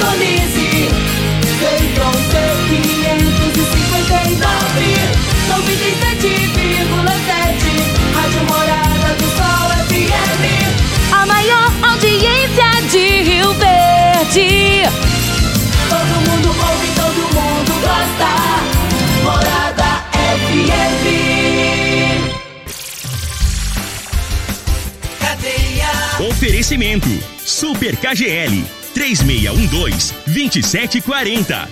sintonize. Canton seu 559, 97,7. Rádio Morada do Sol FM. A maior audiência de Rio Verde. Todo mundo ouve, todo mundo gosta. Morada FM. Cadeia. Oferecimento Super KGL 3612-2740.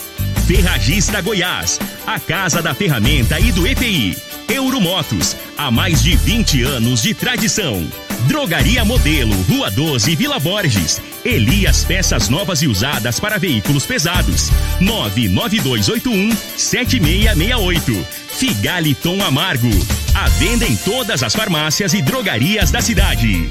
Ferragista Goiás, a casa da ferramenta e do EPI. Euromotos, há mais de 20 anos de tradição. Drogaria Modelo, Rua 12, Vila Borges. Elias Peças Novas e Usadas para Veículos Pesados. 99281-7668. Figaliton Amargo. A venda em todas as farmácias e drogarias da cidade.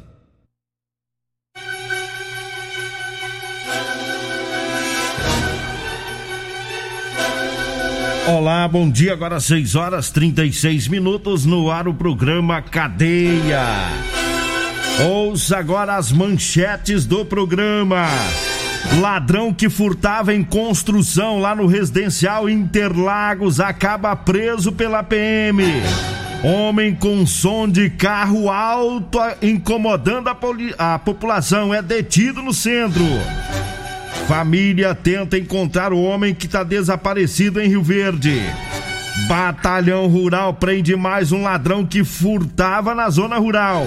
Olá, bom dia, agora 6:36, no ar o programa Cadeia. Ouça agora as manchetes do programa. Ladrão que furtava em construção lá no residencial Interlagos acaba preso pela PM. Homem com som de carro alto incomodando a população é detido no centro. Família tenta encontrar o homem que está desaparecido em Rio Verde. Batalhão Rural prende mais um ladrão que furtava na zona rural.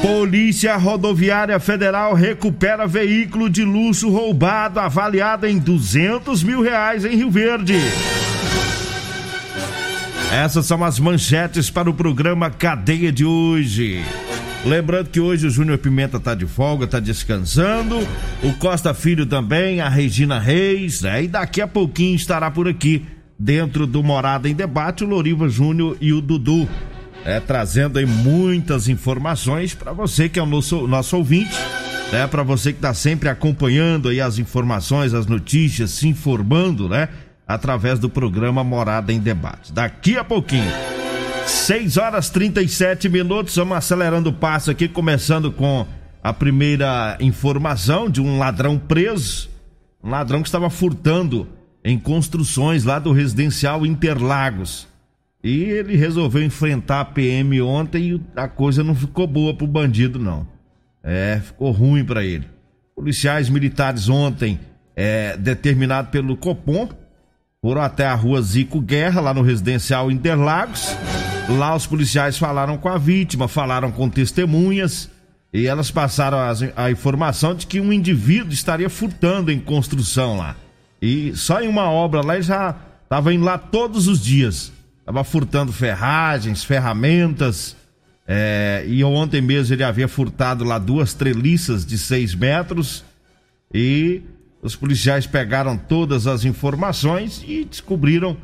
Polícia Rodoviária Federal recupera veículo de luxo roubado, avaliado em R$200 mil em Rio Verde. Essas são as manchetes para o programa Cadeia de hoje. Lembrando que hoje o Júnior Pimenta tá de folga, tá descansando, o Costa Filho também, a Regina Reis, né? E daqui a pouquinho estará por aqui, dentro do Morada em Debate, o Loriva Júnior e o Dudu, trazendo aí muitas informações para você que é o nosso ouvinte, né? Para você que tá sempre acompanhando aí as informações, as notícias, se informando, né? Através do programa Morada em Debate. Daqui a pouquinho. 6:37, vamos acelerando o passo aqui, começando com a primeira informação de um ladrão preso, um ladrão que estava furtando em construções lá do residencial Interlagos, e ele resolveu enfrentar a PM ontem e a coisa não ficou boa pro bandido não, ficou ruim para ele. Policiais militares ontem, determinado pelo Copom, foram até a rua Zico Guerra, lá no residencial Interlagos. Lá os policiais falaram com a vítima, falaram com testemunhas, e elas passaram a informação de que um indivíduo estaria furtando em construção lá. E só em uma obra lá, ele já estava indo lá todos os dias. Estava furtando ferragens, ferramentas, e ontem mesmo ele havia furtado lá 2 treliças de 6 metros, e os policiais pegaram todas as informações e descobriram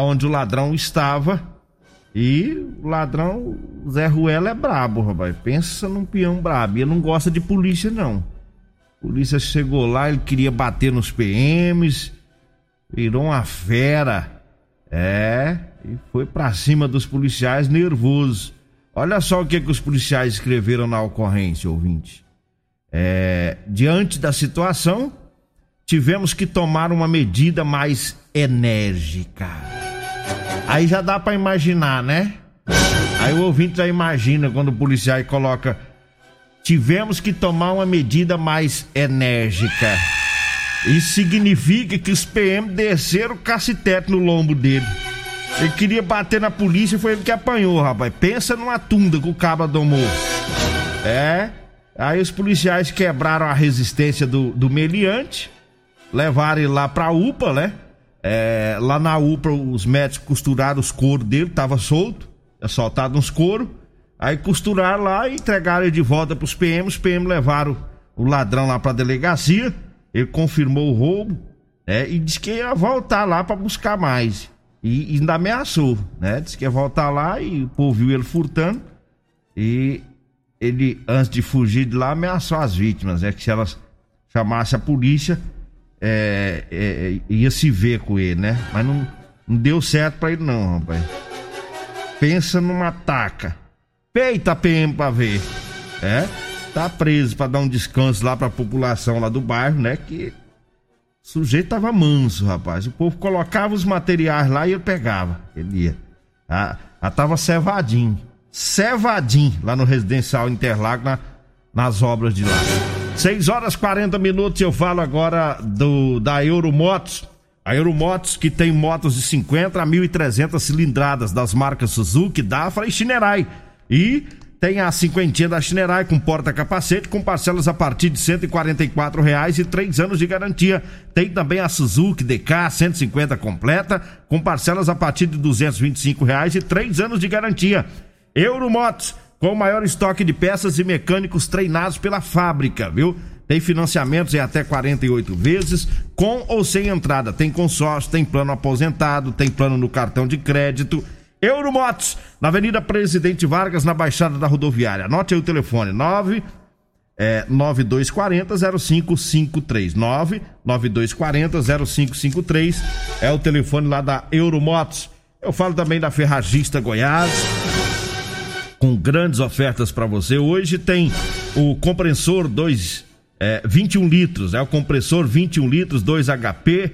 onde o ladrão estava. E o ladrão, Zé Ruela, é brabo, rapaz. Pensa num peão brabo. Ele não gosta de polícia, não. A polícia chegou lá, ele queria bater nos PMs. Virou uma fera. E foi pra cima dos policiais, nervoso. Olha só o que os policiais escreveram na ocorrência, ouvinte. Diante da situação, tivemos que tomar uma medida mais enérgica. Aí já dá pra imaginar, né? Aí o ouvinte já imagina quando o policial coloca: tivemos que tomar uma medida mais enérgica. Isso significa que os PM desceram o cacetete no lombo dele. Ele queria bater na polícia, foi ele que apanhou, rapaz. Pensa numa tunda que o cabra domou. Aí os policiais quebraram a resistência do meliante, levaram ele lá pra UPA, né? Lá na UPA os médicos costuraram os coros dele, tava solto, soltado uns coros, aí costuraram lá e entregaram ele de volta pros PM. Os PM levaram o ladrão lá pra delegacia, ele confirmou o roubo, e disse que ia voltar lá pra buscar mais, e ainda ameaçou, né? Disse que ia voltar lá, e o povo viu ele furtando, e ele, antes de fugir de lá, ameaçou as vítimas, né? Que se elas chamassem a polícia, ia se ver com ele, né? Mas não deu certo pra ele não, rapaz. Pensa numa taca. Peita a PM pra ver. É, tá preso pra dar um descanso lá pra população lá do bairro, né? Que o sujeito tava manso, rapaz. O povo colocava os materiais lá e ele pegava. Ele ia. Tava cevadinho. Cevadinho, lá no Residencial Interlagos, nas obras de lá. 6:40, eu falo agora da Euromotos. A Euromotos, que tem motos de 50 a 1.300 cilindradas das marcas Suzuki, Dafra e Chinerai. E tem a cinquentinha da Chinerai com porta-capacete, com parcelas a partir de R$144 e 3 anos de garantia. Tem também a Suzuki DK 150 completa, com parcelas a partir de R$225 e 3 anos de garantia. Euromotos, com o maior estoque de peças e mecânicos treinados pela fábrica, viu? Tem financiamentos em até 48 vezes, com ou sem entrada. Tem consórcio, tem plano aposentado, tem plano no cartão de crédito. Euromotos, na Avenida Presidente Vargas, na Baixada da Rodoviária. Anote aí o telefone, 9240-0553. 9240-0553 é o telefone lá da Euromotos. Eu falo também da Ferragista Goiás, com grandes ofertas para você. Hoje tem o compressor 21 litros, é o compressor 21 litros 2 HP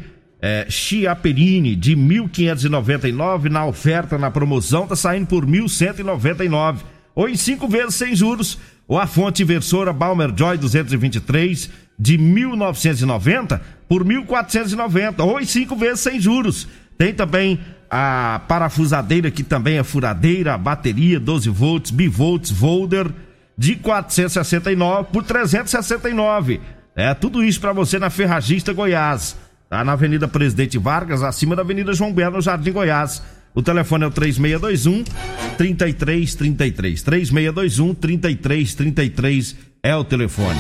Chiaperini de 1.599 na oferta, na promoção, tá saindo por 1.199, ou em 5 vezes sem juros. Ou a fonte inversora Balmer Joy 223 de 1.990 por 1.490, ou em 5 vezes sem juros. Tem também a parafusadeira, que também é furadeira, a bateria 12 volts, bivolts, Volder, de 469 por 369. É tudo isso para você na Ferragista Goiás, tá? Na Avenida Presidente Vargas, acima da Avenida João Belo, no Jardim Goiás. O telefone é o 3621-3333. 3621-3333 é o telefone.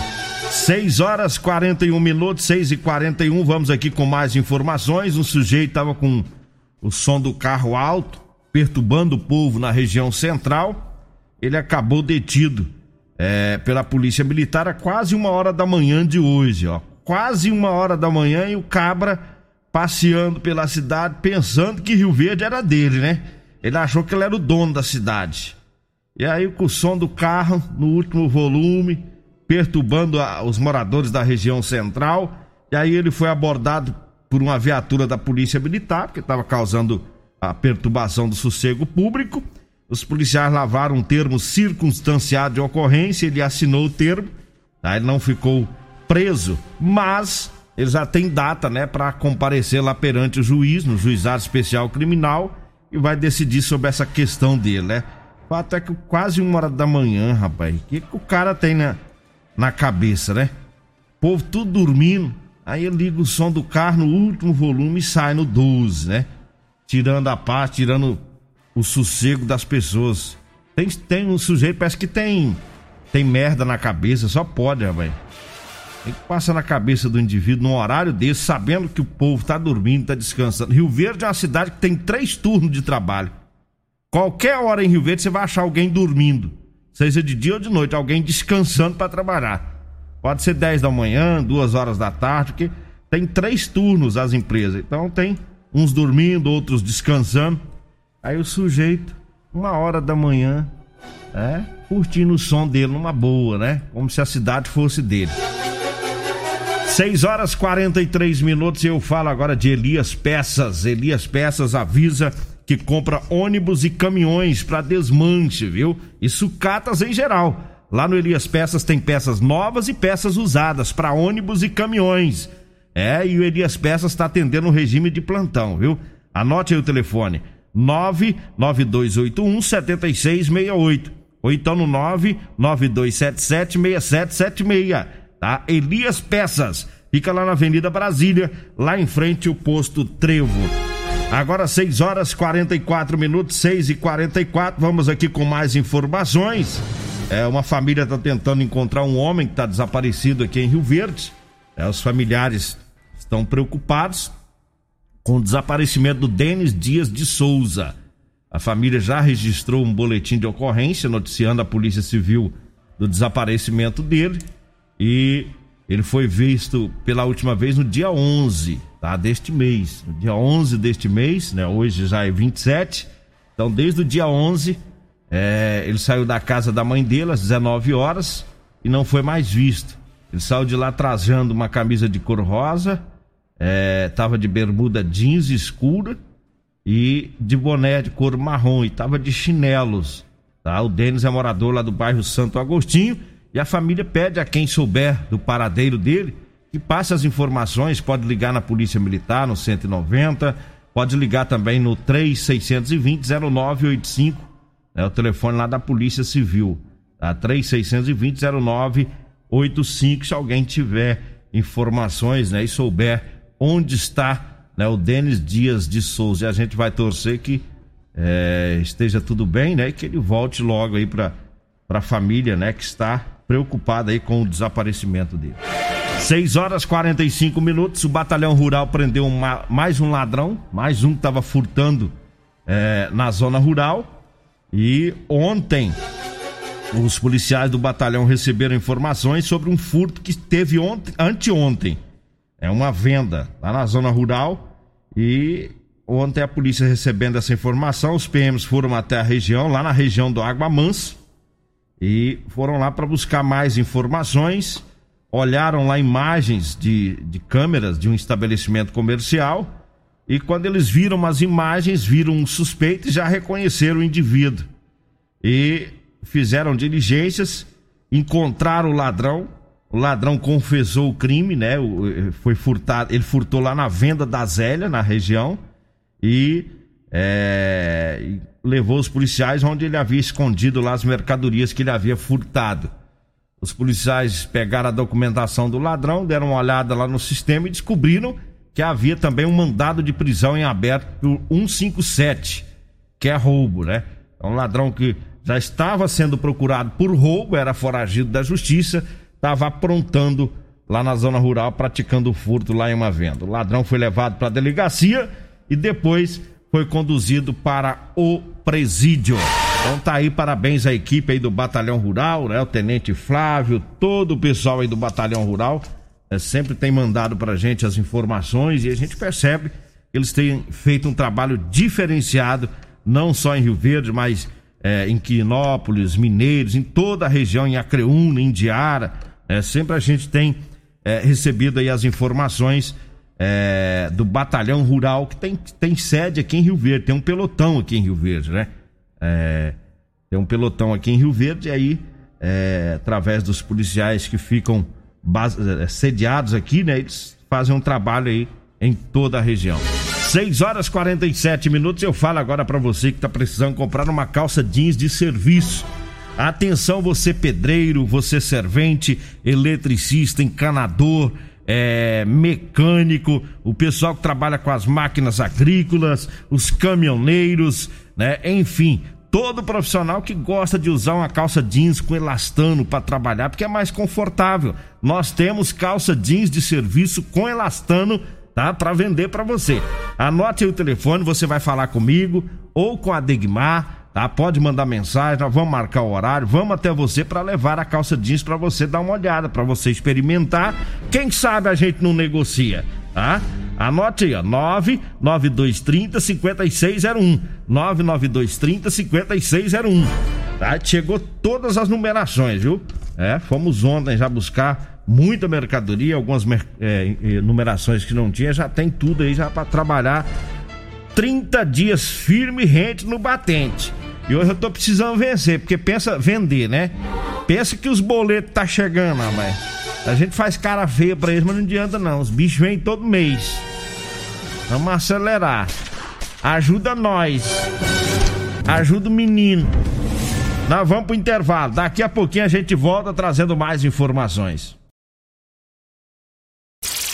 6:41, 6:41. Vamos aqui com mais informações. O sujeito tava com o som do carro alto, perturbando o povo na região central. Ele acabou detido pela polícia militar a quase 1h da manhã de hoje, ó. Quase 1h da manhã, e o cabra passeando pela cidade, pensando que Rio Verde era dele, né? Ele achou que ele era o dono da cidade. E aí, com o som do carro no último volume, perturbando os moradores da região central, e aí ele foi abordado por uma viatura da polícia militar, que estava causando a perturbação do sossego público. Os policiais lavaram um termo circunstanciado de ocorrência, ele assinou o termo, tá? Ele não ficou preso, mas ele já tem data, né, para comparecer lá perante o juiz, no Juizado Especial Criminal, e vai decidir sobre essa questão dele, né? O fato é que quase 1h da manhã, rapaz, o que o cara tem na cabeça, né? O povo tudo dormindo. Aí ele liga o som do carro no último volume e sai no 12, né? Tirando a paz, tirando o sossego das pessoas. Tem um sujeito, parece que tem merda na cabeça, só pode, rapaz. Tem que passar na cabeça do indivíduo num horário desse, sabendo que o povo tá dormindo, tá descansando. Rio Verde é uma cidade que tem 3 turnos de trabalho. Qualquer hora em Rio Verde você vai achar alguém dormindo, seja de dia ou de noite, alguém descansando para trabalhar. Pode ser 10 da manhã, 2 horas da tarde, porque tem 3 turnos as empresas. Então tem uns dormindo, outros descansando. Aí o sujeito, 1h da manhã, curtindo o som dele numa boa, né? Como se a cidade fosse dele. 6:43, eu falo agora de Elias Peças. Elias Peças avisa que compra ônibus e caminhões para desmanche, viu? E sucatas em geral. Lá no Elias Peças tem peças novas e peças usadas para ônibus e caminhões. E o Elias Peças está atendendo um regime de plantão, viu? Anote aí o telefone: 99281-7668. Ou então no 99277-6776. Tá? Elias Peças. Fica lá na Avenida Brasília, lá em frente ao Posto Trevo. Agora 6:44, 6:44. Vamos aqui com mais informações. Uma família está tentando encontrar um homem que está desaparecido aqui em Rio Verde. Os familiares estão preocupados com o desaparecimento do Denis Dias de Souza. A família já registrou um boletim de ocorrência noticiando a Polícia Civil do desaparecimento dele, e ele foi visto pela última vez no dia 11, tá, deste mês. No dia 11 deste mês, né? Hoje já é 27. Então, desde o dia 11, ele saiu da casa da mãe dele às 19 horas e não foi mais visto. Ele saiu de lá trajando uma camisa de cor rosa, tava de bermuda jeans escura e de boné de couro marrom, e tava de chinelos, tá? O Denis é morador lá do bairro Santo Agostinho, e a família pede a quem souber do paradeiro dele que passe as informações. Pode ligar na Polícia Militar, no 190, pode ligar também no 3620-0985, é o telefone lá da Polícia Civil, tá? 3620-0985, se alguém tiver informações, né, e souber onde está, né, o Denis Dias de Souza. E a gente vai torcer que esteja tudo bem, né, e que ele volte logo aí para a família, né, que está preocupada aí com o desaparecimento dele. 6:45, o Batalhão Rural prendeu mais um ladrão, mais um que estava furtando na zona rural. E ontem os policiais do batalhão receberam informações sobre um furto que teve anteontem. É uma venda lá na zona rural, e ontem a polícia recebendo essa informação, os PMs foram até a região, lá na região do Água Mansa, e foram lá para buscar mais informações. Olharam lá imagens de câmeras de um estabelecimento comercial, e quando eles viram as imagens, viram um suspeito e já reconheceram o indivíduo. E fizeram diligências, encontraram o ladrão confessou o crime, né? Foi furtado, ele furtou lá na venda da Zélia, na região, e levou os policiais onde ele havia escondido lá as mercadorias que ele havia furtado. Os policiais pegaram a documentação do ladrão, deram uma olhada lá no sistema e descobriram que havia também um mandado de prisão em aberto por 157, que é roubo, né? É um ladrão que já estava sendo procurado por roubo, era foragido da justiça, estava aprontando lá na zona rural, praticando furto lá em uma venda. O ladrão foi levado para a delegacia e depois foi conduzido para o presídio. Então tá aí, parabéns à equipe aí do Batalhão Rural, né? O Tenente Flávio, todo o pessoal aí do Batalhão Rural, sempre tem mandado pra gente as informações, e a gente percebe que eles têm feito um trabalho diferenciado, não só em Rio Verde, mas em Quirinópolis, Mineiros, em toda a região, em Acreúna, em Indiara. Sempre a gente tem recebido aí as informações do Batalhão Rural, que tem sede aqui em Rio Verde, tem um pelotão aqui em Rio Verde, né? Tem um pelotão aqui em Rio Verde, e aí através dos policiais que ficam sediados aqui, né, eles fazem um trabalho aí em toda a região. 6:47, eu falo agora para você que tá precisando comprar uma calça jeans de serviço. Atenção, você pedreiro, você servente, eletricista, encanador, mecânico, o pessoal que trabalha com as máquinas agrícolas, os caminhoneiros, né? Enfim, todo profissional que gosta de usar uma calça jeans com elastano para trabalhar, porque é mais confortável. Nós temos calça jeans de serviço com elastano, tá, para vender para você. Anote aí o telefone, você vai falar comigo ou com a Degmar, tá? Pode mandar mensagem, nós vamos marcar o horário, vamos até você para levar a calça jeans para você dar uma olhada, para você experimentar. Quem sabe a gente não negocia, tá? Anote aí, ó, 99230-5601, 99230-5601, tá? Chegou todas as numerações, viu? Fomos ontem já buscar muita mercadoria, algumas numerações que não tinha, já tem tudo aí já para trabalhar 30 dias firme e rente no batente. E hoje eu tô precisando vencer, porque pensa vender, né? Pensa que os boletos tá chegando, mas a gente faz cara feia pra eles, mas não adianta não. Os bichos vêm todo mês. Vamos acelerar. Ajuda nós. Ajuda o menino. Nós vamos pro intervalo. Daqui a pouquinho a gente volta trazendo mais informações.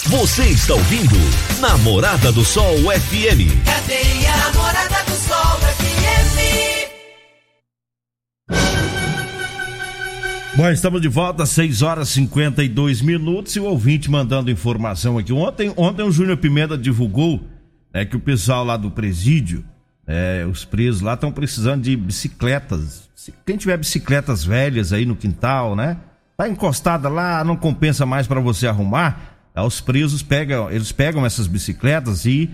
Você está ouvindo Namorada do Sol FM. Cadê a Namorada do Sol FM? Bom, estamos de volta, 6:52, e o ouvinte mandando informação aqui. Ontem o Júnior Pimenta divulgou que o pessoal lá do presídio Os presos lá estão precisando de bicicletas. Quem tiver bicicletas velhas aí no quintal, né? Tá encostada lá, não compensa mais para você arrumar. Os presos pegam essas bicicletas e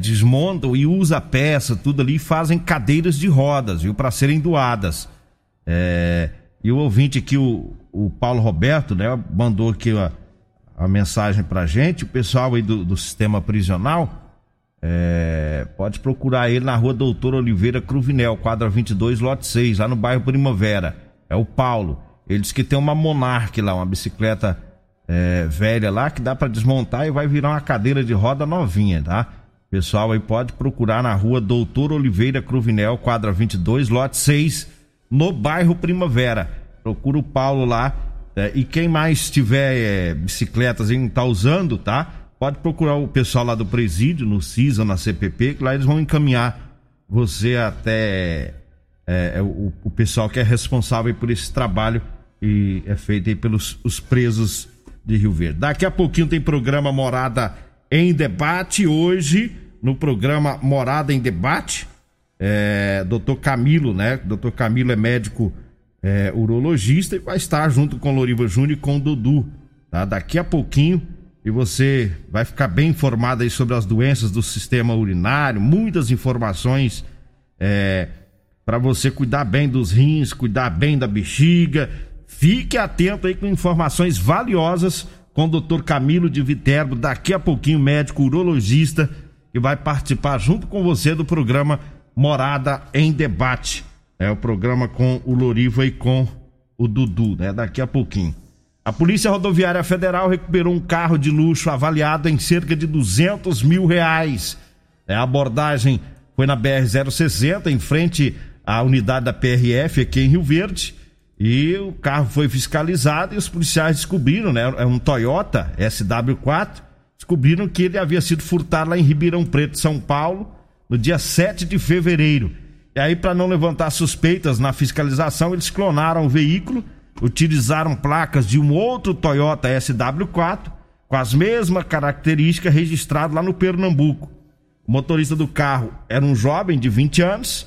desmontam e usam a peça, tudo ali, e fazem cadeiras de rodas, viu? Para serem doadas. E o ouvinte aqui, o Paulo Roberto, né? Mandou aqui a mensagem pra gente. O pessoal aí do sistema prisional. Pode procurar ele na rua Doutor Oliveira Cruvinel, quadra 22, lote 6, lá no bairro Primavera. É o Paulo. Ele diz que tem uma Monark lá, uma bicicleta velha lá, que dá para desmontar e vai virar uma cadeira de roda novinha, tá? Pessoal aí pode procurar na rua Doutor Oliveira Cruvinel, quadra 22, lote 6, no bairro Primavera. Procura o Paulo lá. E quem mais tiver bicicletas e não tá usando, tá? Pode procurar o pessoal lá do presídio, no CISA, na CPP, que lá eles vão encaminhar você até o pessoal que é responsável por esse trabalho e é feito aí pelos os presos de Rio Verde. Daqui a pouquinho tem programa Morada em Debate. Hoje, no programa Morada em Debate, Doutor Camilo, né? Doutor Camilo é médico urologista e vai estar junto com Loriva Júnior e com o Dudu, tá? Daqui a pouquinho. E você vai ficar bem informado aí sobre as doenças do sistema urinário, muitas informações para você cuidar bem dos rins, cuidar bem da bexiga. Fique atento aí com informações valiosas com o Dr. Camilo de Viterbo, daqui a pouquinho, médico urologista, que vai participar junto com você do programa Morada em Debate. É o programa com o Loriva e com o Dudu, né? Daqui a pouquinho. A Polícia Rodoviária Federal recuperou um carro de luxo avaliado em cerca de R$200 mil. A abordagem foi na BR-060, em frente à unidade da PRF aqui em Rio Verde. E o carro foi fiscalizado e os policiais descobriram, né? É um Toyota SW4. Descobriram que ele havia sido furtado lá em Ribeirão Preto, São Paulo, no dia 7 de fevereiro. E aí, para não levantar suspeitas na fiscalização, eles clonaram o veículo. Utilizaram placas de um outro Toyota SW4 com as mesmas características registrado lá no Pernambuco. O motorista do carro era um jovem de 20 anos,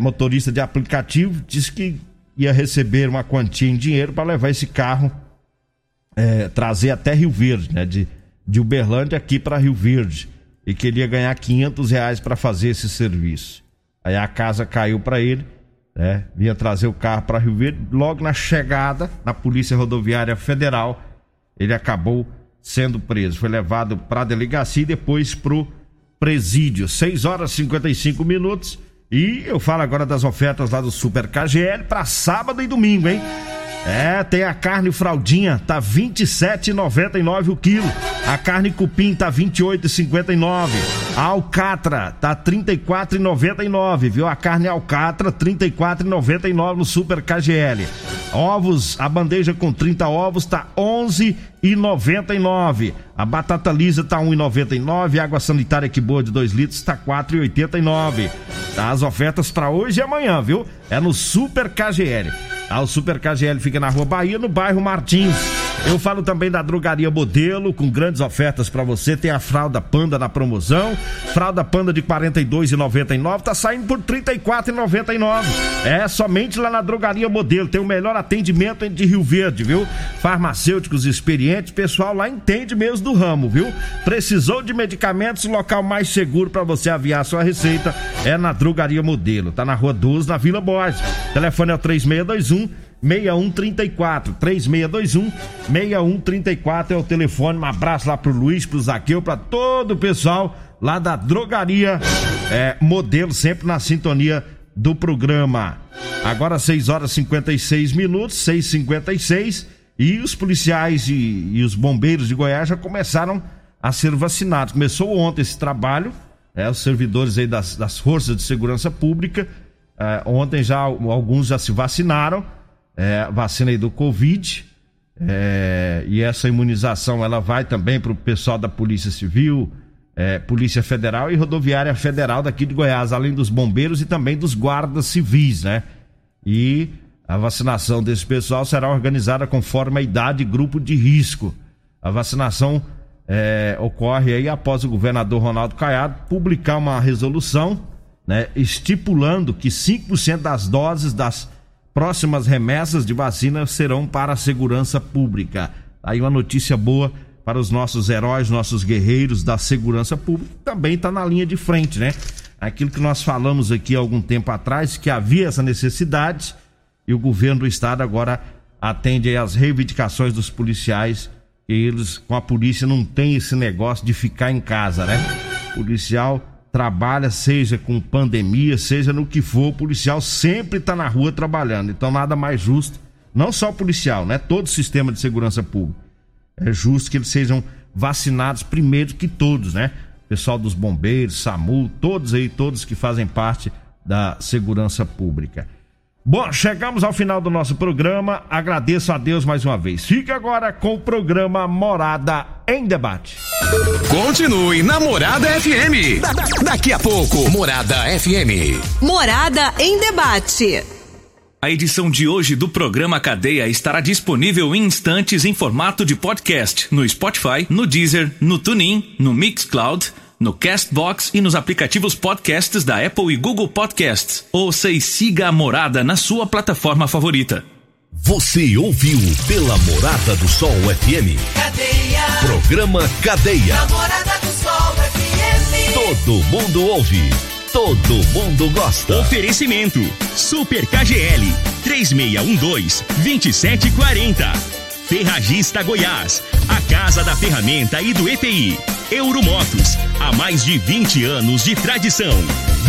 motorista de aplicativo, disse que ia receber uma quantia em dinheiro para levar esse carro, trazer até Rio Verde, né, de Uberlândia aqui para Rio Verde, e que ele ia ganhar R$500 para fazer esse serviço. Aí a casa caiu para ele. Vinha trazer o carro para Rio Verde. Logo na chegada na Polícia Rodoviária Federal, ele acabou sendo preso. Foi levado para a delegacia e depois para o presídio. 6:55. E eu falo agora das ofertas lá do Super KGL para sábado e domingo, hein? Tem a carne fraldinha, tá R$27,99 o quilo. A carne cupim tá R$28,59. A alcatra tá R$34,99, viu? A carne alcatra, R$34,99 no Super KGL. Ovos, a bandeja com 30 ovos tá R$11,99. A batata lisa tá R$1,99. A água sanitária Kiboa de 2 litros tá R$4,89. As ofertas para hoje e amanhã, viu? É no Super KGL. O Super KGL fica na Rua Bahia, no bairro Martins. Eu falo também da Drogaria Modelo, com grandes ofertas para você. Tem a fralda Panda na promoção. Fralda Panda de R$42,99 tá saindo por R$34,99. Somente lá na Drogaria Modelo. Tem o melhor atendimento de Rio Verde, viu? Farmacêuticos experientes, pessoal lá entende mesmo do ramo, viu? Precisou de medicamentos, o local mais seguro para você aviar sua receita é na Drogaria Modelo. Tá na Rua 12, na Vila Borges. Telefone é o 3621-6134. 3621-6134 é o telefone. Um abraço lá pro Luiz, pro Zaqueu, pra todo o pessoal lá da Drogaria Modelo, sempre na sintonia do programa. Agora 6:56, 6:56, e os policiais e os bombeiros de Goiás já começaram a ser vacinados. Começou ontem esse trabalho, os servidores aí das forças de segurança pública. Ontem já alguns já se vacinaram, vacina aí do Covid, e essa imunização ela vai também para o pessoal da Polícia Civil, Polícia Federal e Rodoviária Federal daqui de Goiás, além dos bombeiros e também dos guardas civis, né? E a vacinação desse pessoal será organizada conforme a idade e grupo de risco. A vacinação ocorre aí após o governador Ronaldo Caiado publicar uma resolução né, estipulando que 5% das doses das próximas remessas de vacina serão para a segurança pública. Aí uma notícia boa para os nossos heróis, nossos guerreiros da segurança pública, também está na linha de frente, né? Aquilo que nós falamos aqui há algum tempo atrás, que havia essa necessidade, e o governo do estado agora atende aí às reivindicações dos policiais, e eles com a polícia não tem esse negócio de ficar em casa, né? O policial trabalha, seja com pandemia, seja no que for, o policial sempre está na rua trabalhando, então nada mais justo, não só o policial, né? Todo o sistema de segurança pública, é justo que eles sejam vacinados primeiro que todos, né? Pessoal dos bombeiros, SAMU, todos aí, todos que fazem parte da segurança pública. Bom, chegamos ao final do nosso programa, agradeço a Deus mais uma vez. Fique agora com o programa Morada em Debate. Continue na Morada FM. Daqui a pouco, Morada FM. Morada em Debate. A edição de hoje do programa Cadeia estará disponível em instantes em formato de podcast no Spotify, no Deezer, no TuneIn, no Mixcloud, no Castbox e nos aplicativos podcasts da Apple e Google Podcasts. Ouça e siga a Morada na sua plataforma favorita. Você ouviu pela Morada do Sol FM. Cadeia. Programa Cadeia. Na Morada do Sol FM. Todo mundo ouve. Todo mundo gosta. Oferecimento Super KGL 3612-2740. Ferragista Goiás, a casa da ferramenta e do EPI. Euromotos, há mais de 20 anos de tradição.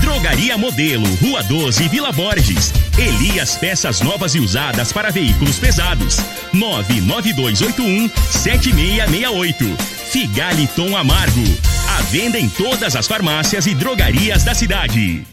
Drogaria Modelo, Rua 12, Vila Borges. Elias Peças Novas e Usadas para Veículos Pesados. 99281-7668. Figaliton Amargo. À venda em todas as farmácias e drogarias da cidade.